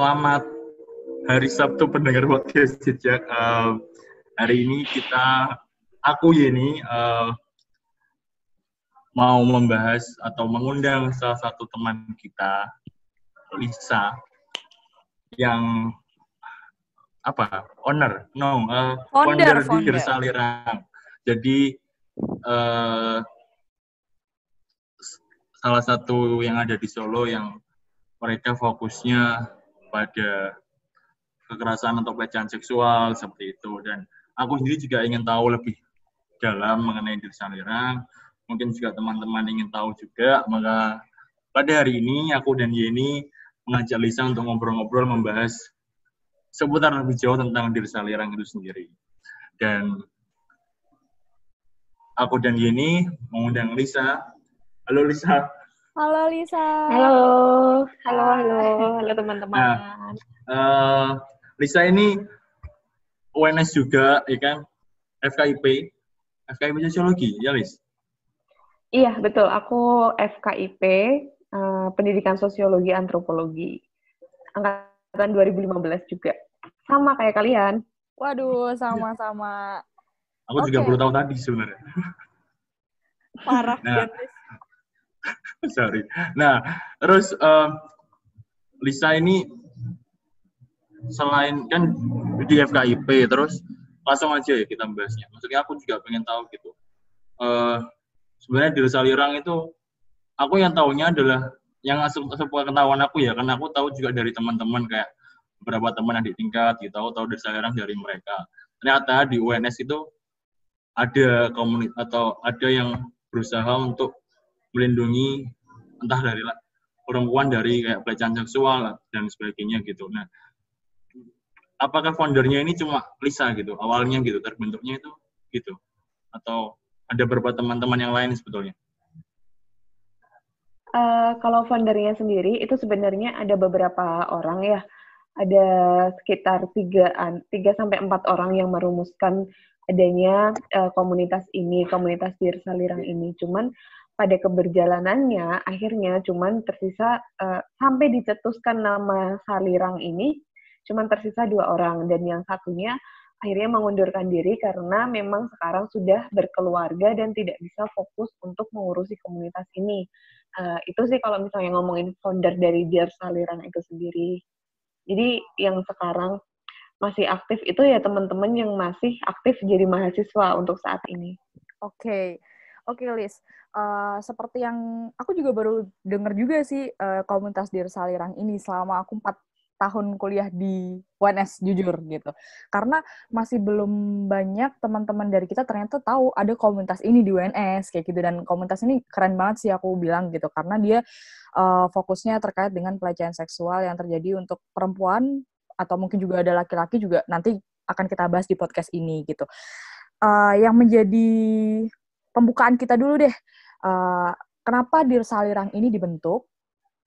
Selamat hari Sabtu pendengar podcast Jejak. Hari ini aku Yeni mau membahas atau mengundang salah satu teman kita, Lisa, yang founder Dear Saliran. Jadi salah satu yang ada di Solo yang mereka fokusnya pada kekerasan atau pelecehan seksual seperti itu, dan aku sendiri juga ingin tahu lebih dalam mengenai Dear Saliran. Mungkin juga teman-teman ingin tahu juga, maka pada hari ini aku dan Yeni mengajak Lisa untuk ngobrol-ngobrol membahas seputar lebih jauh tentang Dear Saliran itu sendiri. Dan aku dan Yeni mengundang Lisa. Halo Lisa. Halo Lisa. Halo teman-teman. Lisa ini UNS juga, ya kan? FKIP Sosiologi, ya Lis? Iya, betul. Aku FKIP, Pendidikan Sosiologi Antropologi. Angkatan 2015 juga. Sama kayak kalian. Waduh, sama-sama. Aku 30 tahun tadi sebenarnya. Parah banget. Sorry. Nah, terus Lisa ini selain kan di FKIP, terus langsung aja ya kita bahasnya. Maksudnya aku juga pengen tahu gitu. Sebenarnya Dear Saliran itu aku yang tahunya adalah yang sepengetahuan aku ya, karena aku tahu juga dari teman-teman, kayak beberapa teman yang di tingkat gitu, tahu Dear Saliran dari mereka. Ternyata di UNS itu ada komunitas atau ada yang berusaha untuk melindungi entah dari perempuan dari kayak pelecehan seksual dan sebagainya gitu. Nah, apakah foundernya ini cuma Lisa gitu, awalnya gitu, terbentuknya itu gitu? Atau ada beberapa teman-teman yang lain sebetulnya? Kalau foundernya sendiri, itu sebenarnya ada beberapa orang ya. Ada sekitar 3-4 orang yang merumuskan adanya komunitas ini, komunitas Dear Saliran ini. Cuman pada keberjalanannya akhirnya cuman tersisa sampai dicetuskan nama Saliran ini cuman tersisa 2 orang, dan yang satunya akhirnya mengundurkan diri karena memang sekarang sudah berkeluarga dan tidak bisa fokus untuk mengurusi komunitas ini. Itu sih kalau misalnya ngomongin founder dari Dear Saliran itu sendiri. Jadi yang sekarang masih aktif itu ya teman-teman yang masih aktif jadi mahasiswa untuk saat ini. Oke, Lis. Seperti yang aku juga baru dengar juga sih komunitas Dear Saliran ini selama aku 4 tahun kuliah di UNS, jujur gitu. Karena masih belum banyak teman-teman dari kita ternyata tahu ada komunitas ini di UNS kayak gitu, dan komunitas ini keren banget sih aku bilang gitu, karena dia fokusnya terkait dengan pelecehan seksual yang terjadi untuk perempuan atau mungkin juga ada laki-laki juga, nanti akan kita bahas di podcast ini gitu. Yang menjadi pembukaan kita dulu deh, kenapa Dear Saliran ini dibentuk,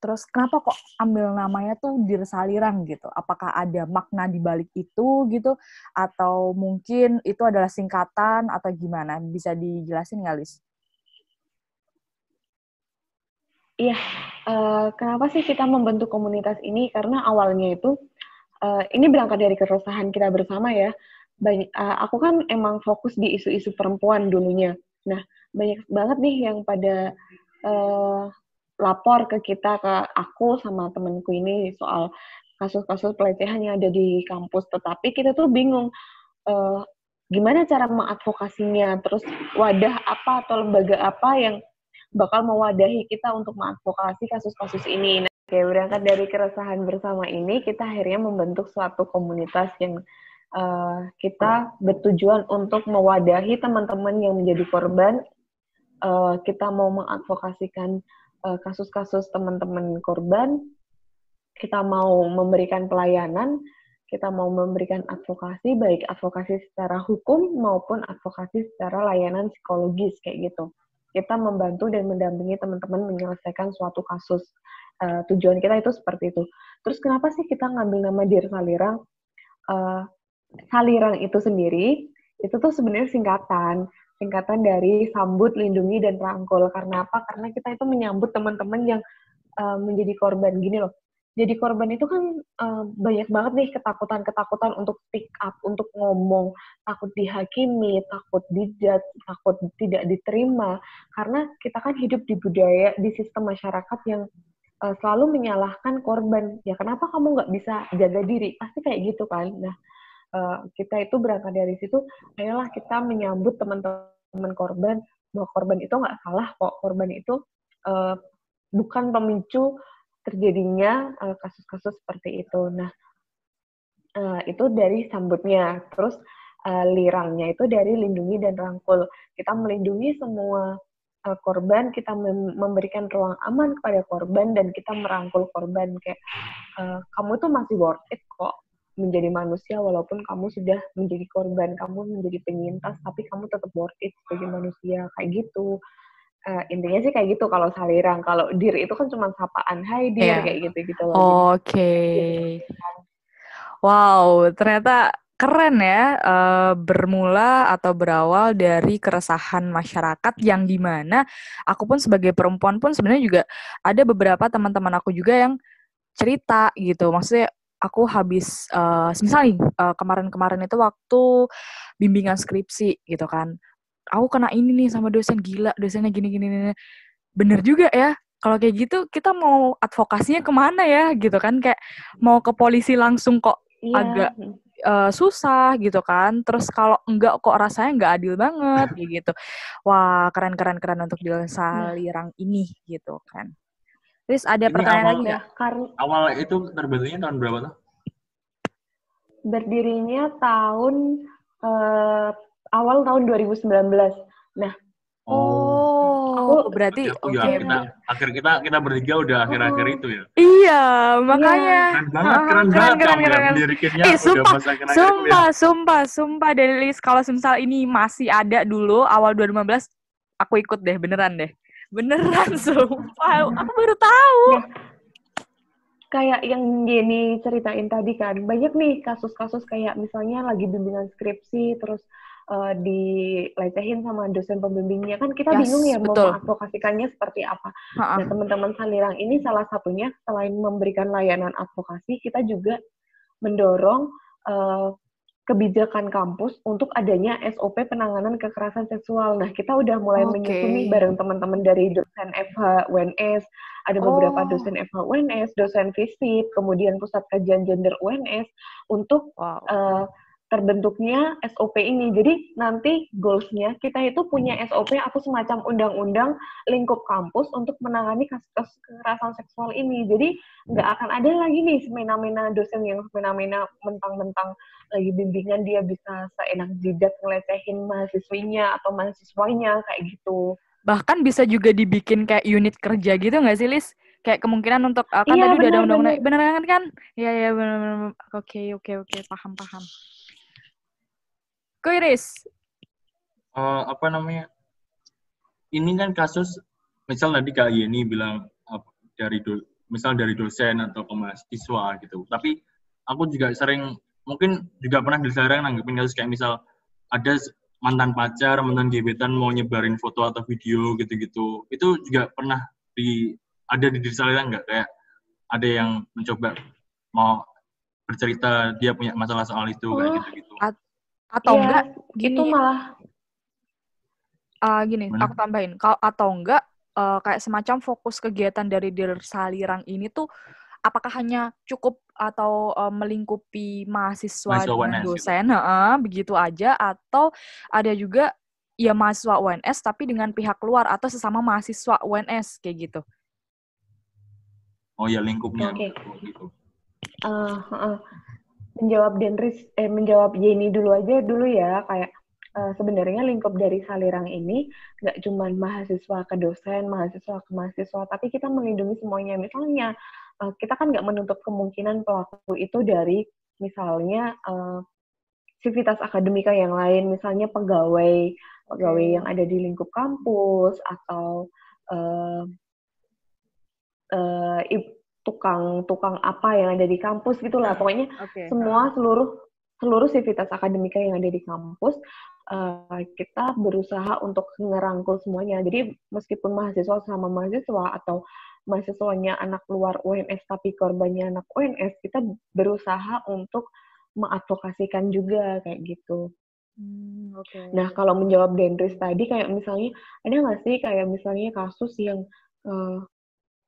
terus kenapa kok ambil namanya tuh Dear Saliran gitu, apakah ada makna di balik itu gitu, atau mungkin itu adalah singkatan atau gimana, bisa dijelasin nggak Lis? Iya, kenapa sih kita membentuk komunitas ini, karena awalnya itu, ini berangkat dari keresahan kita bersama ya, aku kan emang fokus di isu-isu perempuan dulunya. Nah, banyak banget nih yang pada lapor ke kita, ke aku sama temanku ini soal kasus-kasus pelecehan yang ada di kampus. Tetapi kita tuh bingung gimana cara mengadvokasinya, terus wadah apa atau lembaga apa yang bakal mewadahi kita untuk mengadvokasi kasus-kasus ini. Nah, ya, berangkat dari keresahan bersama ini, kita akhirnya membentuk suatu komunitas yang kita bertujuan untuk mewadahi teman-teman yang menjadi korban. Kita mau mengadvokasikan kasus-kasus teman-teman korban. Kita mau memberikan pelayanan. Kita mau memberikan advokasi, baik advokasi secara hukum maupun advokasi secara layanan psikologis kayak gitu. Kita membantu dan mendampingi teman-teman menyelesaikan suatu kasus. Tujuan kita itu seperti itu. Terus kenapa sih kita ngambil nama Dear Saliran? Saliran itu sendiri, itu tuh sebenarnya singkatan dari sambut, lindungi, dan rangkul. Karena apa? Karena kita itu menyambut teman-teman yang menjadi korban. Gini loh, jadi korban itu kan banyak banget nih ketakutan-ketakutan untuk speak up, untuk ngomong, takut dihakimi, takut dijudge, takut tidak diterima, karena kita kan hidup di budaya, di sistem masyarakat yang selalu menyalahkan korban. Ya kenapa kamu nggak bisa jaga diri? Pasti kayak gitu kan. Nah, kita itu berangkat dari situ, ayolah kita menyambut teman-teman korban, bahwa korban itu nggak salah kok, korban itu bukan pemicu terjadinya kasus-kasus seperti itu. Nah, itu dari sambutnya. Terus lirangnya itu dari lindungi dan rangkul. Kita melindungi semua korban, kita memberikan ruang aman kepada korban, dan kita merangkul korban. Kayak, kamu tuh masih worth it kok menjadi manusia walaupun kamu sudah menjadi korban, kamu menjadi penyintas, tapi kamu tetap worth it sebagai manusia. Kayak gitu. Intinya sih kayak gitu kalau Salirang. Kalau Dir itu kan cuma sapaan, hai Dir, yeah, kayak gitu-gitu loh. Oke. Okay. Wow, ternyata keren ya, bermula atau berawal dari keresahan masyarakat yang dimana aku pun sebagai perempuan pun sebenarnya juga ada beberapa teman-teman aku juga yang cerita gitu. Maksudnya aku habis, misalnya kemarin-kemarin itu waktu bimbingan skripsi gitu kan. Aku kena ini nih sama dosen, gila dosennya gini. Bener juga ya, kalau kayak gitu kita mau advokasinya kemana ya gitu kan, kayak mau ke polisi langsung kok agak susah gitu kan. Terus kalau enggak kok rasanya enggak adil banget gitu. Wah, keren untuk jalan Salirang ini gitu kan. Terus ada ini pertanyaan awal, lagi ya? Awal itu terbentuknya tahun berapa tuh? Berdirinya tahun awal tahun 2019. Nah, berarti okay. Kita bertiga udah akhir-akhir itu ya. Iya, makanya. Keren banget. Sumpah dari list, kalau semisal ini masih ada dulu awal 2015, aku ikut deh, beneran sumpah. Aku baru tahu. Nah, kayak yang Yeni ceritain tadi kan, banyak nih kasus-kasus kayak misalnya lagi bimbingan skripsi, terus dilecehin sama dosen pembimbingnya, kan kita bingung ya, betul, mau advokasikannya seperti apa. Nah, teman-teman Salirang ini salah satunya, selain memberikan layanan advokasi, kita juga mendorong kebijakan kampus untuk adanya SOP penanganan kekerasan seksual. Nah, kita udah mulai menyusuni bareng teman-teman dari dosen FH UNS, ada beberapa dosen FH UNS, dosen FISIP, kemudian Pusat Kajian Gender UNS, untuk terbentuknya SOP ini. Jadi nanti goals-nya kita itu punya SOP atau semacam undang-undang lingkup kampus untuk menangani kasus kekerasan seksual ini. Jadi nggak akan ada lagi nih semena-mena dosen yang semena-mena mentang-mentang lagi bimbingan dia bisa seenak jidat ngelecehin mahasiswinya atau mahasiswanya kayak gitu. Bahkan bisa juga dibikin kayak unit kerja gitu nggak sih, Lis? Kayak kemungkinan untuk kan tadi udah ada undang-undang, bener kan? Iya bener. Oke, paham. Koiris, ini kan kasus, misal tadi Kak Yeni bilang dari dosen atau ke mahasiswa gitu. Tapi aku juga sering, mungkin juga pernah disarang nanggepin kasus kayak misal ada mantan pacar, mantan gebetan mau nyebarin foto atau video gitu-gitu. Itu juga pernah ada di Salirang nggak? Kayak ada yang mencoba mau bercerita dia punya masalah soal itu kayak gitu-gitu. Enggak gitu malah gini, aku tambahin, atau enggak kayak semacam fokus kegiatan dari Dear Salirang ini tuh apakah hanya cukup atau melingkupi mahasiswa dan dosen begitu aja, atau ada juga ya mahasiswa UNS tapi dengan pihak luar atau sesama mahasiswa UNS kayak gitu? Oh ya, lingkupnya gitu. Menjawab Yeni dulu ya, kayak sebenarnya lingkup dari Salirang ini nggak cuma mahasiswa ke dosen, mahasiswa ke mahasiswa, tapi kita melindungi semuanya. Misalnya kita kan nggak menutup kemungkinan pelaku itu dari misalnya aktivitas akademika yang lain, misalnya pegawai yang ada di lingkup kampus, atau tukang apa yang ada di kampus gitulah, pokoknya seluruh aktivitas akademika yang ada di kampus kita berusaha untuk ngerangkul semuanya. Jadi meskipun mahasiswa sama mahasiswa atau mahasiswanya anak luar UNS tapi korbannya anak UNS, kita berusaha untuk mengadvokasikan juga kayak gitu. Okay. Nah, kalau menjawab Dendris tadi, kayak misalnya ada nggak sih kayak misalnya kasus yang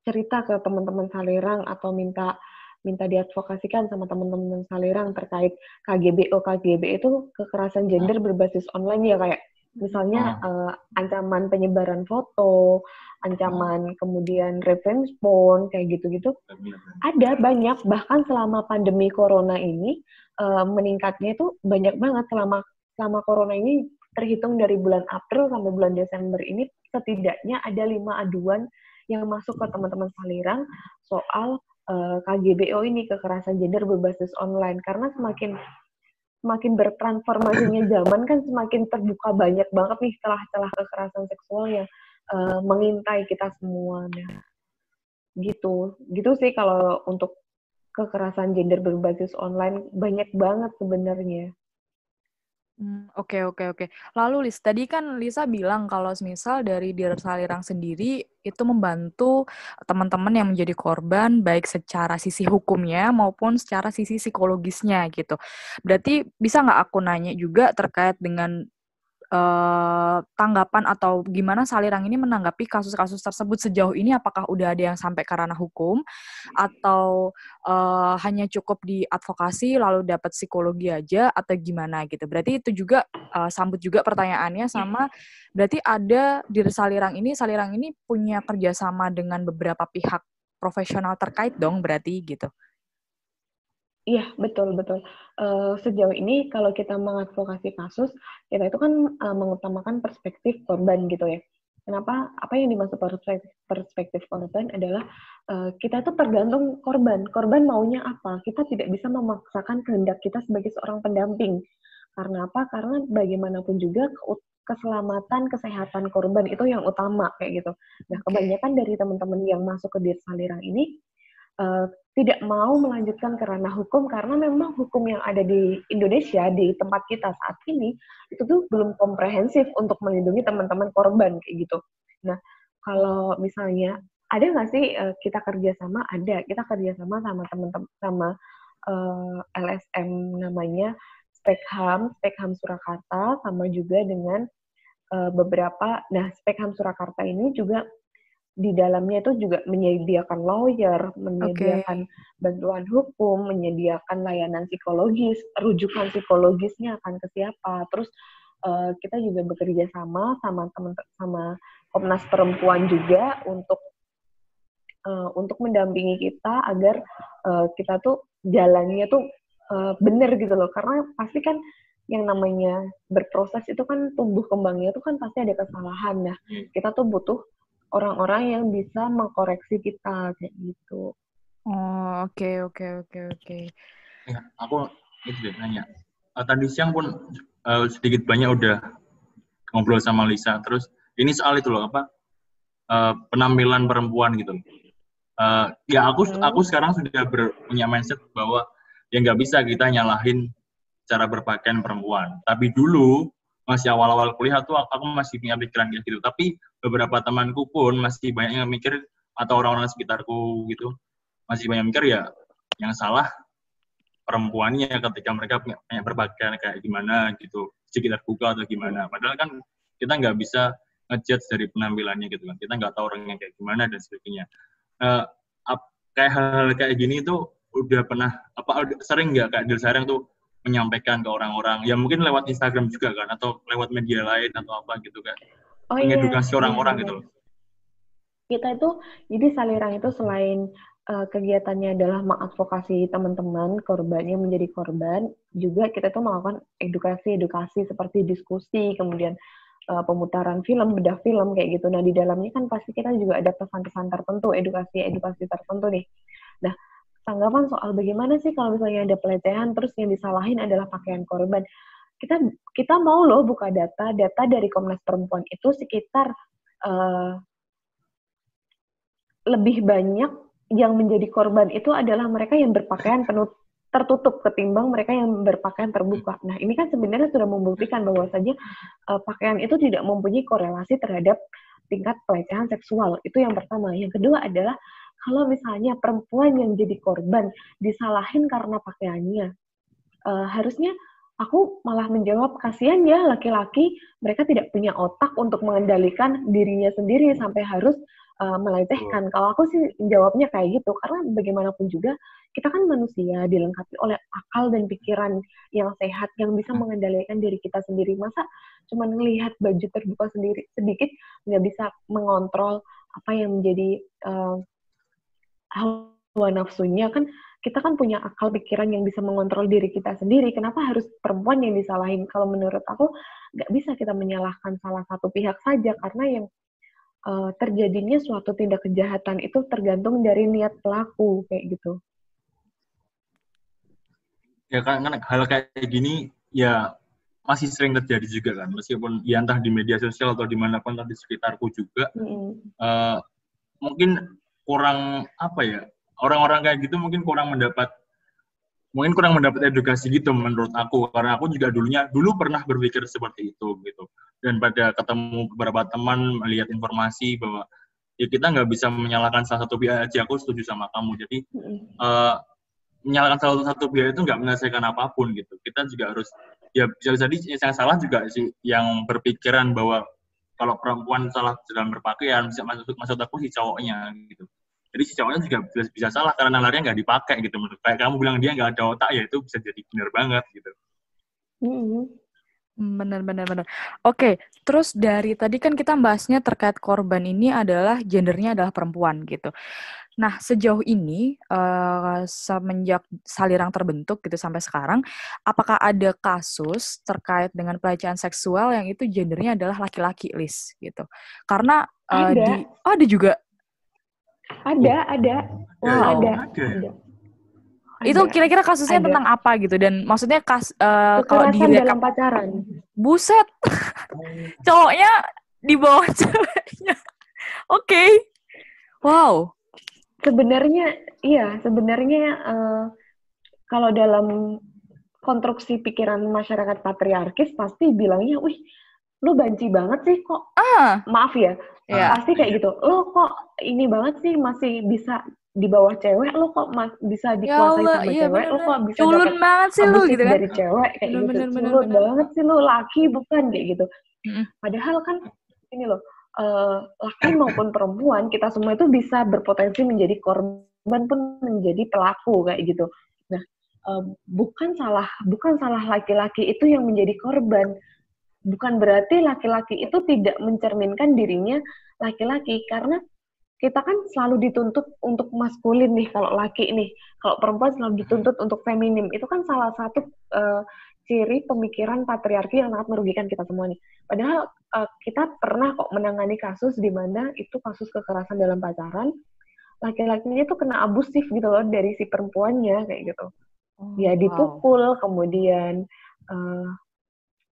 cerita ke teman-teman Salirang atau minta diadvokasikan sama teman-teman Salirang terkait KGBO itu kekerasan gender berbasis online ya, kayak misalnya ancaman penyebaran foto, ancaman kemudian revenge porn kayak gitu-gitu. Ada banyak, bahkan selama pandemi corona ini meningkatnya itu banyak banget. Selama corona ini terhitung dari bulan April sampai bulan Desember ini setidaknya ada 5 aduan yang masuk ke teman-teman Salirang soal KGBO ini, kekerasan gender berbasis online. Karena semakin bertransformasinya zaman kan semakin terbuka banyak banget nih celah-celah kekerasan seksual yang mengintai kita semua. Nah, gitu sih kalau untuk kekerasan gender berbasis online banyak banget sebenarnya. Oke. Lalu Lis, tadi kan Lisa bilang kalau misal dari Dear Salirang sendiri itu membantu teman-teman yang menjadi korban baik secara sisi hukumnya maupun secara sisi psikologisnya gitu. Berarti bisa nggak aku nanya juga terkait dengan tanggapan atau gimana Salirang ini menanggapi kasus-kasus tersebut sejauh ini? Apakah udah ada yang sampai ke ranah hukum atau hanya cukup diadvokasi lalu dapat psikologi aja atau gimana gitu? Berarti itu juga sambut juga pertanyaannya sama. Berarti ada di Salirang ini punya kerjasama dengan beberapa pihak profesional terkait dong berarti gitu. Iya, betul. Sejauh ini kalau kita mengadvokasi kasus, kita itu kan mengutamakan perspektif korban gitu ya. Kenapa? Apa yang dimaksud perspektif korban adalah kita itu tergantung korban. Korban maunya apa? Kita tidak bisa memaksakan kehendak kita sebagai seorang pendamping. Karena apa? Karena bagaimanapun juga keselamatan, kesehatan korban itu yang utama kayak gitu. Nah, kebanyakan dari teman-teman yang masuk ke Dear Salirang ini tidak mau melanjutkan ke ranah hukum karena memang hukum yang ada di Indonesia, di tempat kita saat ini, itu tuh belum komprehensif untuk melindungi teman-teman korban, kayak gitu. Nah, kalau misalnya, ada nggak sih kita kerjasama? Ada. Kita kerjasama sama teman-teman, sama LSM namanya SPEK-HAM Surakarta, sama juga dengan beberapa, nah SPEK-HAM Surakarta ini juga di dalamnya itu juga menyediakan lawyer, menyediakan bantuan hukum, menyediakan layanan psikologis, rujukan psikologisnya akan ke siapa. Terus kita juga bekerja sama Komnas Perempuan juga untuk mendampingi kita agar kita tuh jalannya tuh benar gitu loh. Karena pasti kan yang namanya berproses itu kan tumbuh kembangnya itu kan pasti ada kesalahan. Nah, kita tuh butuh orang-orang yang bisa mengkoreksi kita kayak gitu. Oke. Ya, aku itu deh nanya. Tadi siang pun sedikit banyak udah ngobrol sama Lisa. Terus ini soal itu loh apa penampilan perempuan gitu. Ya aku sekarang sudah punya mindset bahwa ya nggak bisa kita nyalahin cara berpakaian perempuan. Tapi dulu masih awal-awal kuliah tuh aku masih punya pikiran kayak gitu. Tapi beberapa temanku pun masih banyak yang mikir, atau orang-orang sekitarku gitu, masih banyak mikir ya yang salah perempuannya ketika mereka punya berpakaian kayak gimana gitu, sekitar Google atau gimana. Padahal kan kita nggak bisa ngejudge dari penampilannya gitu kan. Kita nggak tahu orangnya kayak gimana dan sebagainya. Kayak hal-hal kayak gini tuh udah pernah, sering nggak kayak Dear Salirang tuh menyampaikan ke orang-orang, ya mungkin lewat Instagram juga kan, atau lewat media lain atau apa gitu kan, mengedukasi orang-orang gitu. Kita itu, jadi Salirang itu selain kegiatannya adalah mengadvokasi teman-teman korbannya menjadi korban, juga kita itu melakukan edukasi seperti diskusi, kemudian pemutaran film, bedah film kayak gitu. Nah di dalamnya kan pasti kita juga ada pesan-pesan tertentu, edukasi-edukasi tertentu nih. Nah tanggapan soal bagaimana sih kalau misalnya ada pelecehan terus yang disalahin adalah pakaian korban. Kita mau loh buka data dari Komnas Perempuan itu sekitar lebih banyak yang menjadi korban itu adalah mereka yang berpakaian penuh tertutup ketimbang mereka yang berpakaian terbuka. Nah, ini kan sebenarnya sudah membuktikan bahwa saja pakaian itu tidak mempunyai korelasi terhadap tingkat pelecehan seksual. Itu yang pertama. Yang kedua adalah kalau misalnya perempuan yang jadi korban disalahin karena pakaiannya, harusnya aku malah menjawab, kasihan ya laki-laki, mereka tidak punya otak untuk mengendalikan dirinya sendiri sampai harus melecehkan. Kalau aku sih jawabnya kayak gitu, karena bagaimanapun juga kita kan manusia, dilengkapi oleh akal dan pikiran yang sehat, yang bisa mengendalikan diri kita sendiri. Masa cuma ngelihat baju terbuka sendiri sedikit nggak bisa mengontrol apa yang menjadi hawa nafsunya? Kan kita kan punya akal pikiran yang bisa mengontrol diri kita sendiri. Kenapa harus perempuan yang disalahin? Kalau menurut aku nggak bisa kita menyalahkan salah satu pihak saja, karena yang terjadinya suatu tindak kejahatan itu tergantung dari niat pelaku, kayak gitu. Ya kan, hal kayak gini ya masih sering terjadi juga kan, meskipun ya entah di media sosial atau dimanapun, entah di sekitarku juga. Mungkin kurang apa ya, orang-orang kayak gitu mungkin kurang mendapat edukasi gitu menurut aku, karena aku juga dulu pernah berpikir seperti itu gitu. Dan pada ketemu beberapa teman, melihat informasi bahwa ya kita nggak bisa menyalahkan salah satu pihak aja. Aku setuju sama kamu. Jadi menyalahkan salah satu pihak itu nggak menyelesaikan apapun gitu. Kita juga harus, ya bisa jadi yang salah juga sih, yang berpikiran bahwa kalau perempuan salah dalam berpakaian, bisa maksud aku si cowoknya gitu. Jadi si cowoknya juga bisa salah karena nalarnya nggak dipakai gitu. Menurut kayak kamu bilang dia nggak ada otak, ya itu bisa jadi benar banget gitu. Benar. Oke, terus dari tadi kan kita bahasnya terkait korban ini adalah gendernya adalah perempuan gitu. Nah, sejauh ini semenjak Salirang terbentuk gitu sampai sekarang, apakah ada kasus terkait dengan pelecehan seksual yang itu gendernya adalah laki-laki, Lis, gitu? Karena ada juga. Ada. Wow. Ada. Itu kira-kira kasusnya tentang apa gitu, dan maksudnya kalau direkam pacaran. Buset. Cowoknya di bawah ceweknya. Oke. Wow. Sebenarnya kalau dalam konstruksi pikiran masyarakat patriarkis pasti bilangnya, "Wih, lu banci banget sih kok." Maaf ya. Pasti kayak gitu. Lo kok ini banget sih, masih bisa di bawah cewek, lo kok bisa dikuasai sama cewek, lo kok bisa dapat gitu dari cewek, kayak bener, culun banget sih lo, laki bukan, kayak gitu. Padahal kan ini lo, laki maupun perempuan, kita semua itu bisa berpotensi menjadi korban pun menjadi pelaku, kayak gitu. Nah, bukan salah laki-laki itu yang menjadi korban. Bukan berarti laki-laki itu tidak mencerminkan dirinya laki-laki, karena kita kan selalu dituntut untuk maskulin nih kalau laki nih, kalau perempuan selalu dituntut untuk feminim. Itu kan salah satu ciri pemikiran patriarki yang sangat merugikan kita semua nih. Padahal kita pernah kok menangani kasus di mana itu kasus kekerasan dalam pacaran, laki-lakinya itu kena abusif gitu loh dari si perempuannya, kayak gitu. Dia dipukul, kemudian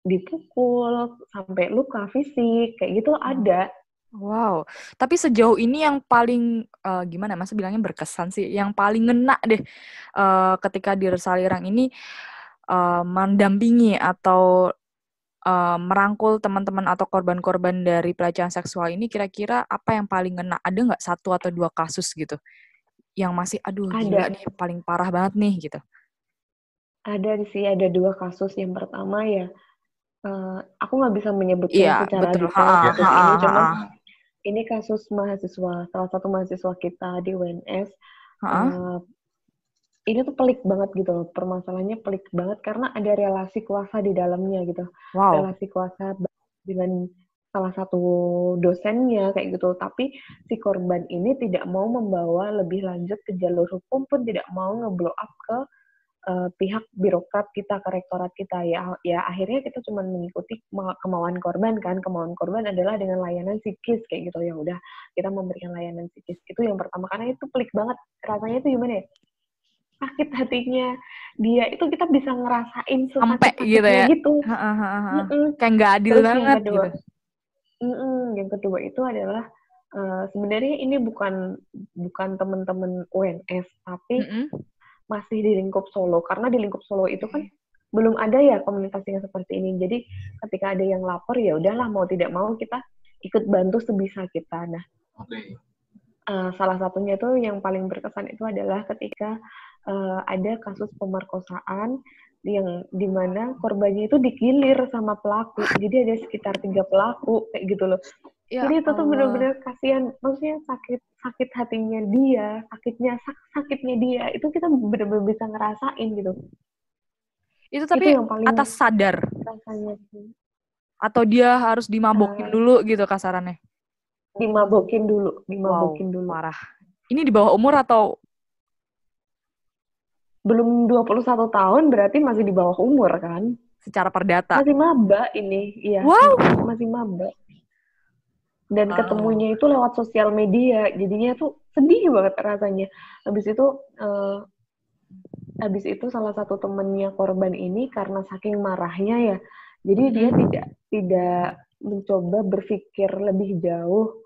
dipukul sampai luka fisik, kayak gitu ada. Wow, tapi sejauh ini yang paling, gimana masa bilangnya berkesan sih, yang paling ngena deh ketika Dear Salirang ini mendampingi atau merangkul teman-teman atau korban-korban dari pelecehan seksual ini, kira-kira apa yang paling ngena? Ada nggak satu atau dua kasus gitu, yang masih, aduh gila nih, paling parah banget nih gitu? Ada sih, ada dua kasus. Yang pertama ya, aku nggak bisa menyebutkan secara detail kasus ini, cuman ini kasus mahasiswa, salah satu mahasiswa kita di UNS. Ini tuh pelik banget gitu loh, permasalahannya pelik banget karena ada relasi kuasa di dalamnya gitu. Relasi kuasa dengan salah satu dosennya, kayak gitu. Tapi si korban ini tidak mau membawa lebih lanjut ke jalur hukum, pun tidak mau nge-blow up ke pihak birokrat kita, ke rektorat kita. Ya akhirnya kita cuma mengikuti kemauan korban kan. Kemauan korban adalah dengan layanan psikis, kayak gitu. Ya udah, kita memberikan layanan psikis. Itu yang pertama, karena itu pelik banget. Rasanya itu gimana ya? Sakit hatinya dia itu kita bisa ngerasain sampai gitu ya. Gitu. Kayak nggak adil banget gitu. Yang kedua itu adalah sebenarnya ini bukan teman-teman UNS, tapi masih di lingkup Solo, karena di lingkup Solo itu kan belum ada ya komunikasinya seperti ini. Jadi ketika ada yang lapor ya udahlah, mau tidak mau kita ikut bantu sebisa kita. Nah, salah satunya tuh yang paling berkesan itu adalah ketika ada kasus pemerkosaan yang dimana korbannya itu digilir sama pelaku. Jadi ada sekitar 3 pelaku kayak gitu loh. Ya, jadi itu tuh benar-benar kasihan, maksudnya sakit hatinya dia, sakitnya dia itu kita benar-benar bisa ngerasain gitu. Itu tapi itu atas sadar rasanya. Atau dia harus dimabokin dulu gitu kasarannya? Dimabokin dulu. Marah. Ini di bawah umur atau? Belum 21 tahun berarti masih di bawah umur kan? Secara perdata. Masih maba ini. Iya. Wow. Masih maba. Dan ketemunya itu lewat sosial media. Jadinya tuh sedih banget rasanya. Habis itu salah satu temennya korban ini karena saking marahnya ya, jadi dia tidak mencoba berpikir lebih jauh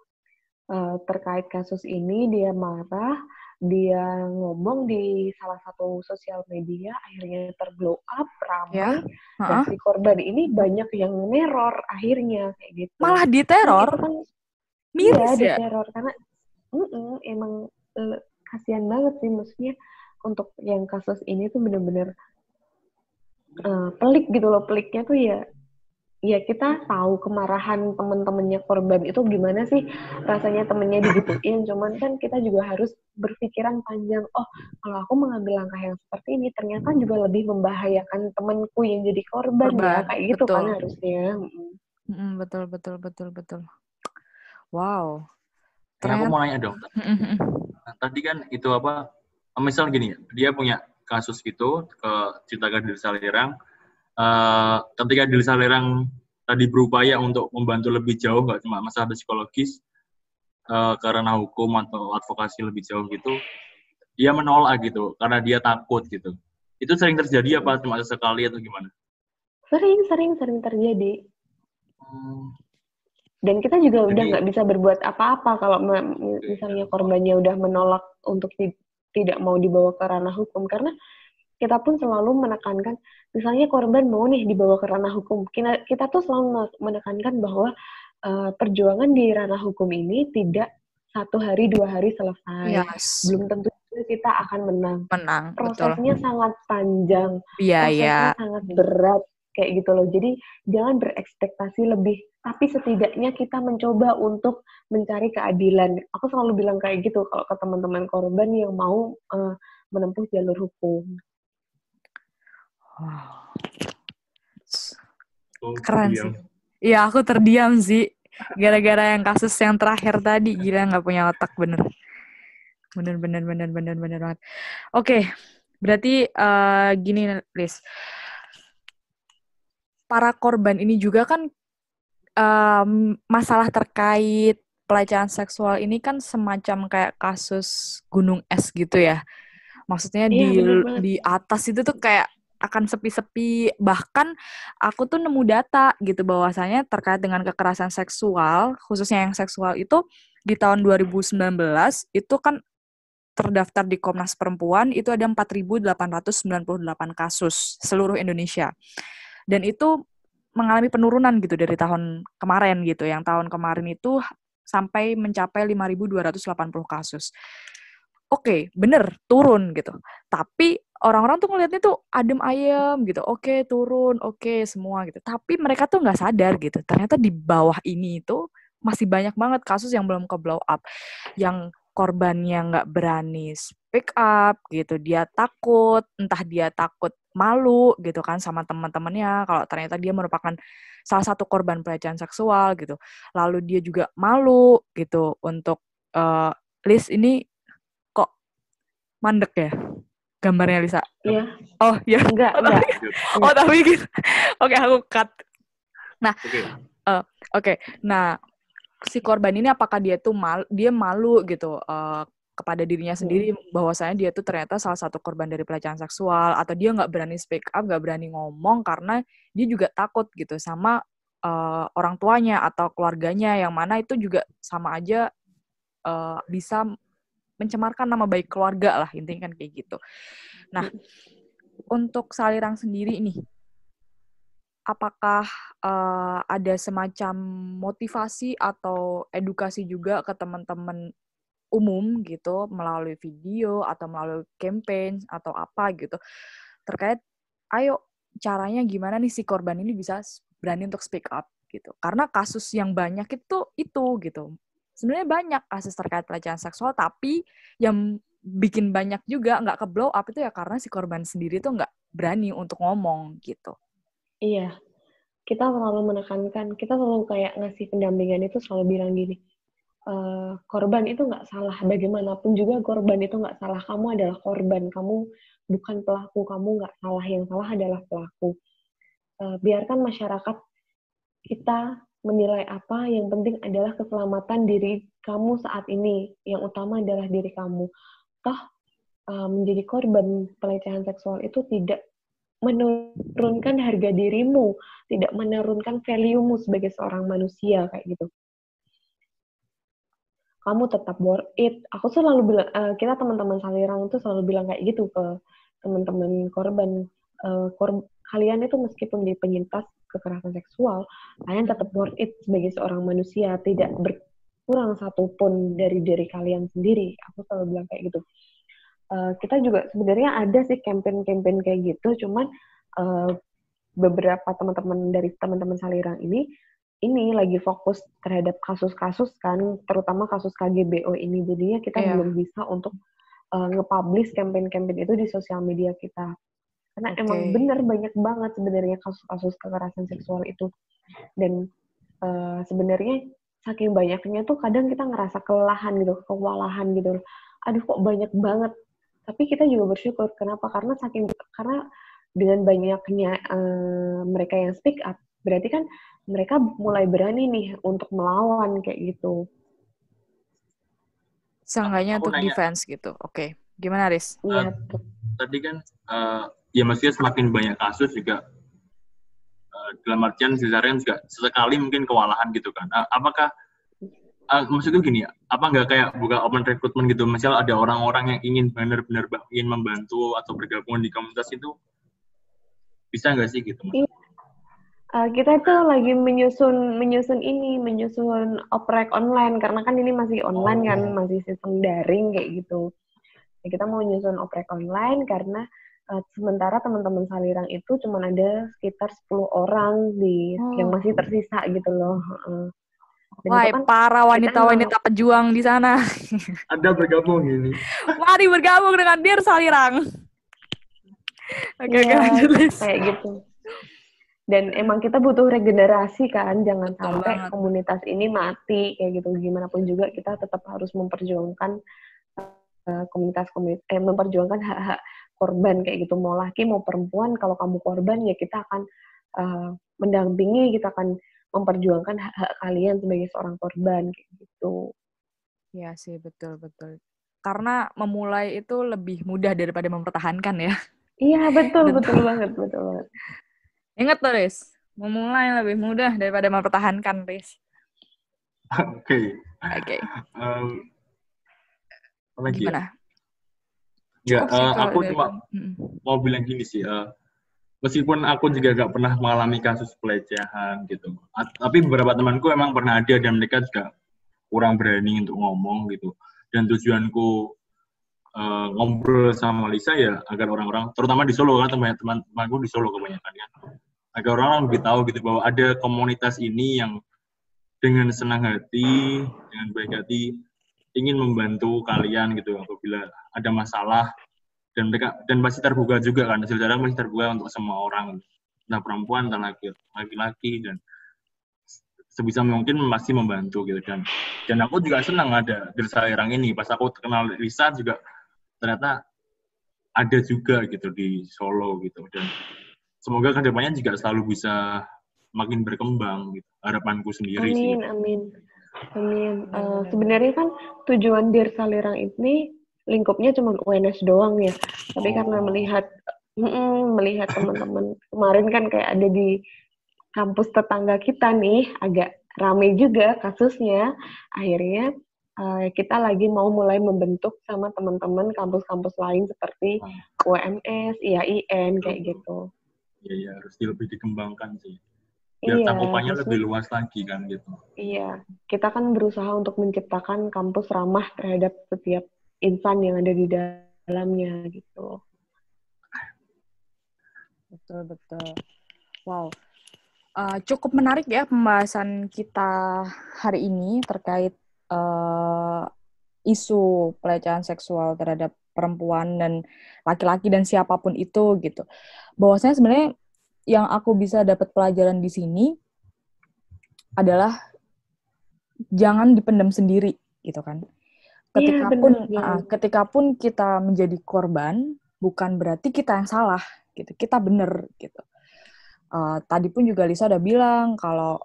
terkait kasus ini. Dia marah, dia ngomong di salah satu sosial media, akhirnya terblow up, ramai, dan si korban ini banyak yang neror akhirnya kayak gitu. Malah diteror? Kan, miris ya? Diteror, karena emang kasihan banget sih, maksudnya untuk yang kasus ini tuh benar-benar pelik gitu loh. Peliknya tuh ya kita tahu kemarahan teman-temannya korban itu gimana sih rasanya temennya digituin. Cuman kan kita juga harus berpikiran panjang. Oh, kalau aku mengambil langkah yang seperti ini, ternyata juga lebih membahayakan temanku yang jadi korban. Ya, kayak gitu betul. Kan harusnya. Betul. Wow. Ternyata. Aku mau nanya dong. Tadi kan itu apa? Misal gini, dia punya kasus gitu, ceritakan Dear Saliran. Ketika Dear Saliran tadi berupaya untuk membantu lebih jauh, nggak cuma masalah psikologis, karena hukum atau advokasi lebih jauh gitu, dia menolak gitu, karena dia takut gitu. Itu sering terjadi apa cuma sekali atau gimana? Sering terjadi. Dan kita juga jadi, udah nggak bisa berbuat apa-apa kalau misalnya korbannya udah menolak untuk tidak mau dibawa ke ranah hukum, karena kita pun selalu menekankan, misalnya korban mau nih dibawa ke ranah hukum, kita tuh selalu menekankan bahwa perjuangan di ranah hukum ini tidak 1-2 hari selesai. Yes. Belum tentu kita akan menang. Prosesnya betul. Sangat panjang, prosesnya sangat berat, kayak gitu loh. Jadi jangan berekspektasi lebih, tapi setidaknya kita mencoba untuk mencari keadilan. Aku selalu bilang kayak gitu kalau ke teman-teman korban yang mau menempuh jalur hukum. Wow. Keren sih. Iya, aku terdiam sih. Gara-gara yang kasus yang terakhir tadi, gila nggak punya otak, bener. Bener banget. Oke, berarti gini, Liz. Para korban ini juga kan masalah terkait pelecehan seksual ini kan semacam kayak kasus gunung es gitu ya. Maksudnya di atas itu tuh kayak akan sepi-sepi. Bahkan aku tuh nemu data gitu bahwasanya terkait dengan kekerasan seksual, khususnya yang seksual itu di tahun 2019 itu kan terdaftar di Komnas Perempuan itu ada 4.898 kasus seluruh Indonesia. Dan itu mengalami penurunan gitu dari tahun kemarin gitu. Yang tahun kemarin itu sampai mencapai 5.280 kasus. Oke, bener, turun gitu. Tapi orang-orang tuh ngelihatnya tuh adem ayem gitu. Oke, turun, oke, semua gitu. Tapi mereka tuh nggak sadar gitu. Ternyata di bawah ini itu masih banyak banget kasus yang belum ke blow up. Yang korbannya nggak berani speak up gitu. Dia takut, entah dia takut malu gitu kan sama teman-temannya kalau ternyata dia merupakan salah satu korban pelecehan seksual gitu. Lalu dia juga malu gitu untuk Liz ini kok mandek ya gambarnya Lisa? Iya. Oh ya. Enggak. Oh tapi gitu. Oke, aku cut. Nah, oke. Nah, si korban ini apakah dia tuh malu gitu? Kepada dirinya sendiri bahwasanya dia tuh ternyata salah satu korban dari pelecehan seksual, atau dia nggak berani speak up, nggak berani ngomong karena dia juga takut gitu sama orang tuanya atau keluarganya, yang mana itu juga sama aja bisa mencemarkan nama baik keluarga lah, intinya kan kayak gitu. Nah, untuk Salirang sendiri nih, apakah ada semacam motivasi atau edukasi juga ke teman-teman umum gitu, melalui video atau melalui campaign atau apa gitu, terkait ayo caranya gimana nih si korban ini bisa berani untuk speak up gitu. Karena kasus yang banyak itu gitu. Sebenarnya banyak kasus terkait pelecehan seksual, tapi yang bikin banyak juga nggak ke blow up itu ya karena si korban sendiri tuh nggak berani untuk ngomong gitu. Iya, kita selalu menekankan, kita selalu kayak ngasih pendampingan itu selalu bilang gini, korban itu nggak salah, bagaimanapun juga korban itu nggak salah, kamu adalah korban, kamu bukan pelaku, kamu nggak salah, yang salah adalah pelaku. Biarkan masyarakat kita menilai apa, yang penting adalah keselamatan diri kamu saat ini, yang utama adalah diri kamu. Toh menjadi korban pelecehan seksual itu tidak menurunkan harga dirimu, tidak menurunkan value-mu sebagai seorang manusia, kayak gitu. Kamu tetap worth it. Aku selalu bilang, kita teman-teman Salirang itu selalu bilang kayak gitu ke teman-teman korban, kalian itu meskipun di penyintas kekerasan seksual, kalian tetap worth it sebagai seorang manusia, tidak berkurang satupun dari diri kalian sendiri. Aku selalu bilang kayak gitu. Kita juga sebenarnya ada sih campaign-campaign kayak gitu, cuman beberapa teman-teman dari teman-teman Salirang ini lagi fokus terhadap kasus-kasus kan, terutama kasus KGBO ini, jadinya kita belum bisa untuk nge-publish campaign-campaign itu di sosial media kita. Karena emang benar banyak banget sebenarnya kasus-kasus kekerasan seksual itu. Dan sebenarnya saking banyaknya tuh kadang kita ngerasa kelelahan gitu, kewalahan gitu. Aduh kok banyak banget. Tapi kita juga bersyukur. Kenapa? Karena dengan banyaknya mereka yang speak up, berarti kan mereka mulai berani nih untuk melawan kayak gitu. Seenggaknya untuk defense gitu. Oke. Gimana, Riz? Iya. Tadi kan ya maksudnya semakin banyak kasus juga dalam artian Salirang juga sesekali mungkin kewalahan gitu kan. Apakah maksudnya gini ya, apa nggak kayak buka open recruitment gitu, misalnya ada orang-orang yang ingin benar-benar ingin membantu atau bergabung di komunitas itu, bisa nggak sih gitu? Kita tuh lagi menyusun oprek online, karena kan ini masih online kan, masih sistem daring kayak gitu. Nah, kita mau nyusun oprek online karena sementara teman-teman Salirang itu cuma ada sekitar 10 orang di yang masih tersisa gitu loh. Wah, kan para wanita-wanita pejuang di sana. Anda bergabung ini. Mari bergabung dengan Dear Salirang. Oke, lanjut. Kayak gitu. Dan emang kita butuh regenerasi kan, jangan sampai komunitas ini mati kayak gitu. Gimana pun juga kita tetap harus memperjuangkan komunitas, memperjuangkan hak-hak korban kayak gitu. Mau laki mau perempuan, kalau kamu korban ya kita akan mendampingi, kita akan memperjuangkan hak-hak kalian sebagai seorang korban kayak gitu. Iya sih, betul. Karena memulai itu lebih mudah daripada mempertahankan ya. Iya, betul banget. Ingat tuh, Riz. Memulai lebih mudah daripada mempertahankan, Riz. Oke. Gimana? Ya, aku cuma mau bilang gini sih, meskipun aku juga gak pernah mengalami kasus pelecehan gitu, tapi beberapa temanku emang pernah ada dan mereka juga kurang berani untuk ngomong gitu. Dan tujuanku ngobrol sama Lisa ya agar orang-orang, terutama di Solo kan, teman-temanku di Solo kebanyakan kan, agar orang-orang lebih tahu gitu bahwa ada komunitas ini yang dengan senang hati, dengan baik hati ingin membantu kalian gitu apabila ada masalah. Dan mereka dan masih terbuka juga kan, Salirang masih terbuka untuk semua orang, entah perempuan, entah laki-laki, dan sebisa mungkin masih membantu gitu kan. Dan aku juga senang ada dari Salirang ini, pas aku kenal Lisa juga ternyata ada juga gitu di Solo gitu. Dan semoga kedepannya juga selalu bisa makin berkembang gitu, harapanku sendiri. Amin. Sebenarnya kan tujuan Dear Salirang ini lingkupnya cuma UNS doang ya, tapi karena melihat teman-teman kemarin kan kayak ada di kampus tetangga kita nih agak ramai juga kasusnya, akhirnya kita lagi mau mulai membentuk sama teman-teman kampus-kampus lain seperti WMS, IAIN, kayak gitu. Iya, harus lebih dikembangkan sih. Biar cakupannya lebih luas lagi kan gitu. Iya, kita kan berusaha untuk menciptakan kampus ramah terhadap setiap insan yang ada di dalamnya gitu. Betul. Wow. Cukup menarik ya pembahasan kita hari ini terkait isu pelecehan seksual terhadap perempuan dan laki-laki dan siapapun itu gitu. Bahwasanya sebenarnya yang aku bisa dapat pelajaran di sini adalah jangan dipendam sendiri gitu kan. Ketikapun kita menjadi korban, bukan berarti kita yang salah gitu. Kita benar gitu. Tadi pun juga Lisa udah bilang kalau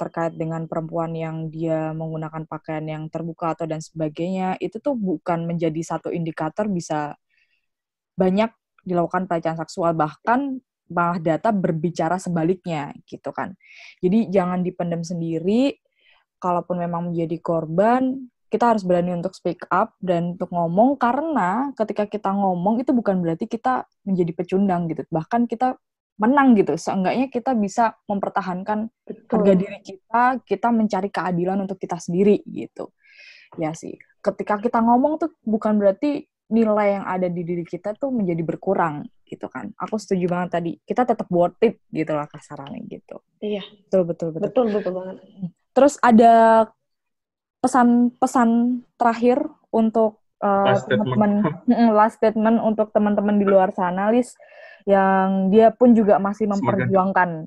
terkait dengan perempuan yang dia menggunakan pakaian yang terbuka atau dan sebagainya, itu tuh bukan menjadi satu indikator bisa banyak dilakukan pelecehan seksual, bahkan malah data berbicara sebaliknya gitu kan. Jadi jangan dipendam sendiri, kalaupun memang menjadi korban, kita harus berani untuk speak up dan untuk ngomong, karena ketika kita ngomong itu bukan berarti kita menjadi pecundang gitu, bahkan kita menang gitu, seenggaknya kita bisa mempertahankan harga diri kita, kita mencari keadilan untuk kita sendiri gitu. Ya sih, ketika kita ngomong tuh bukan berarti nilai yang ada di diri kita tuh menjadi berkurang gitu kan. Aku setuju banget tadi, kita tetap worth it gitu lah kasarannya gitu. Iya. Betul banget. Terus ada pesan-pesan terakhir untuk last statement untuk teman-teman di luar sana, Lis, yang dia pun juga masih memperjuangkan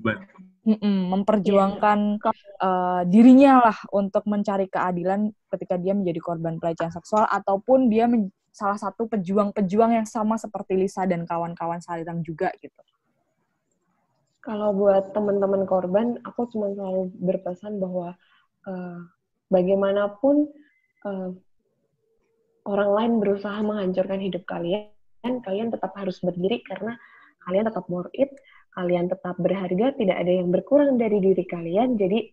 dirinya lah untuk mencari keadilan ketika dia menjadi korban pelecehan seksual, ataupun dia salah satu pejuang-pejuang yang sama seperti Lisa dan kawan-kawan Saliran juga gitu. Kalau buat teman-teman korban, aku cuma selalu berpesan bahwa bagaimanapun orang lain berusaha menghancurkan hidup kalian tetap harus berdiri, karena kalian tetap worth it, kalian tetap berharga, tidak ada yang berkurang dari diri kalian, jadi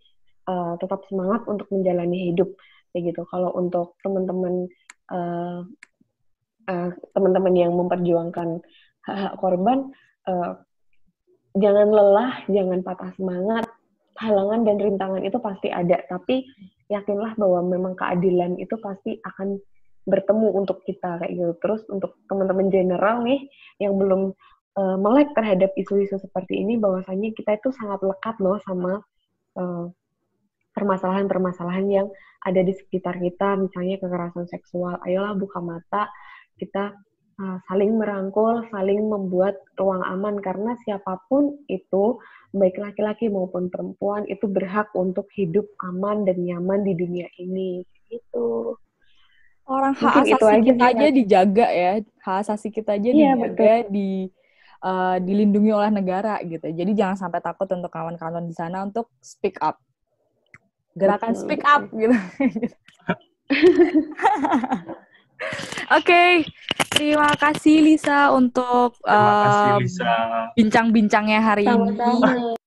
tetap semangat untuk menjalani hidup, kayak gitu. Kalau untuk teman-teman yang memperjuangkan hak-hak korban, jangan lelah, jangan patah semangat, halangan dan rintangan itu pasti ada, tapi yakinlah bahwa memang keadilan itu pasti akan bertemu untuk kita, kayak gitu. Terus untuk teman-teman general nih yang belum melek terhadap isu-isu seperti ini, bahwasanya kita itu sangat lekat loh sama permasalahan-permasalahan yang ada di sekitar kita, misalnya kekerasan seksual. Ayolah buka mata, kita saling merangkul, saling membuat ruang aman, karena siapapun itu, baik laki-laki maupun perempuan, itu berhak untuk hidup aman dan nyaman di dunia ini. Gitu. Orang hak asasi kita aja dijaga ya, hak asasi kita aja dijaga, dilindungi oleh negara gitu. Jadi jangan sampai takut untuk kawan-kawan di sana untuk speak up, gerakan speak up gitu. Oke, terima kasih Lisa untuk bincang-bincangnya hari ini.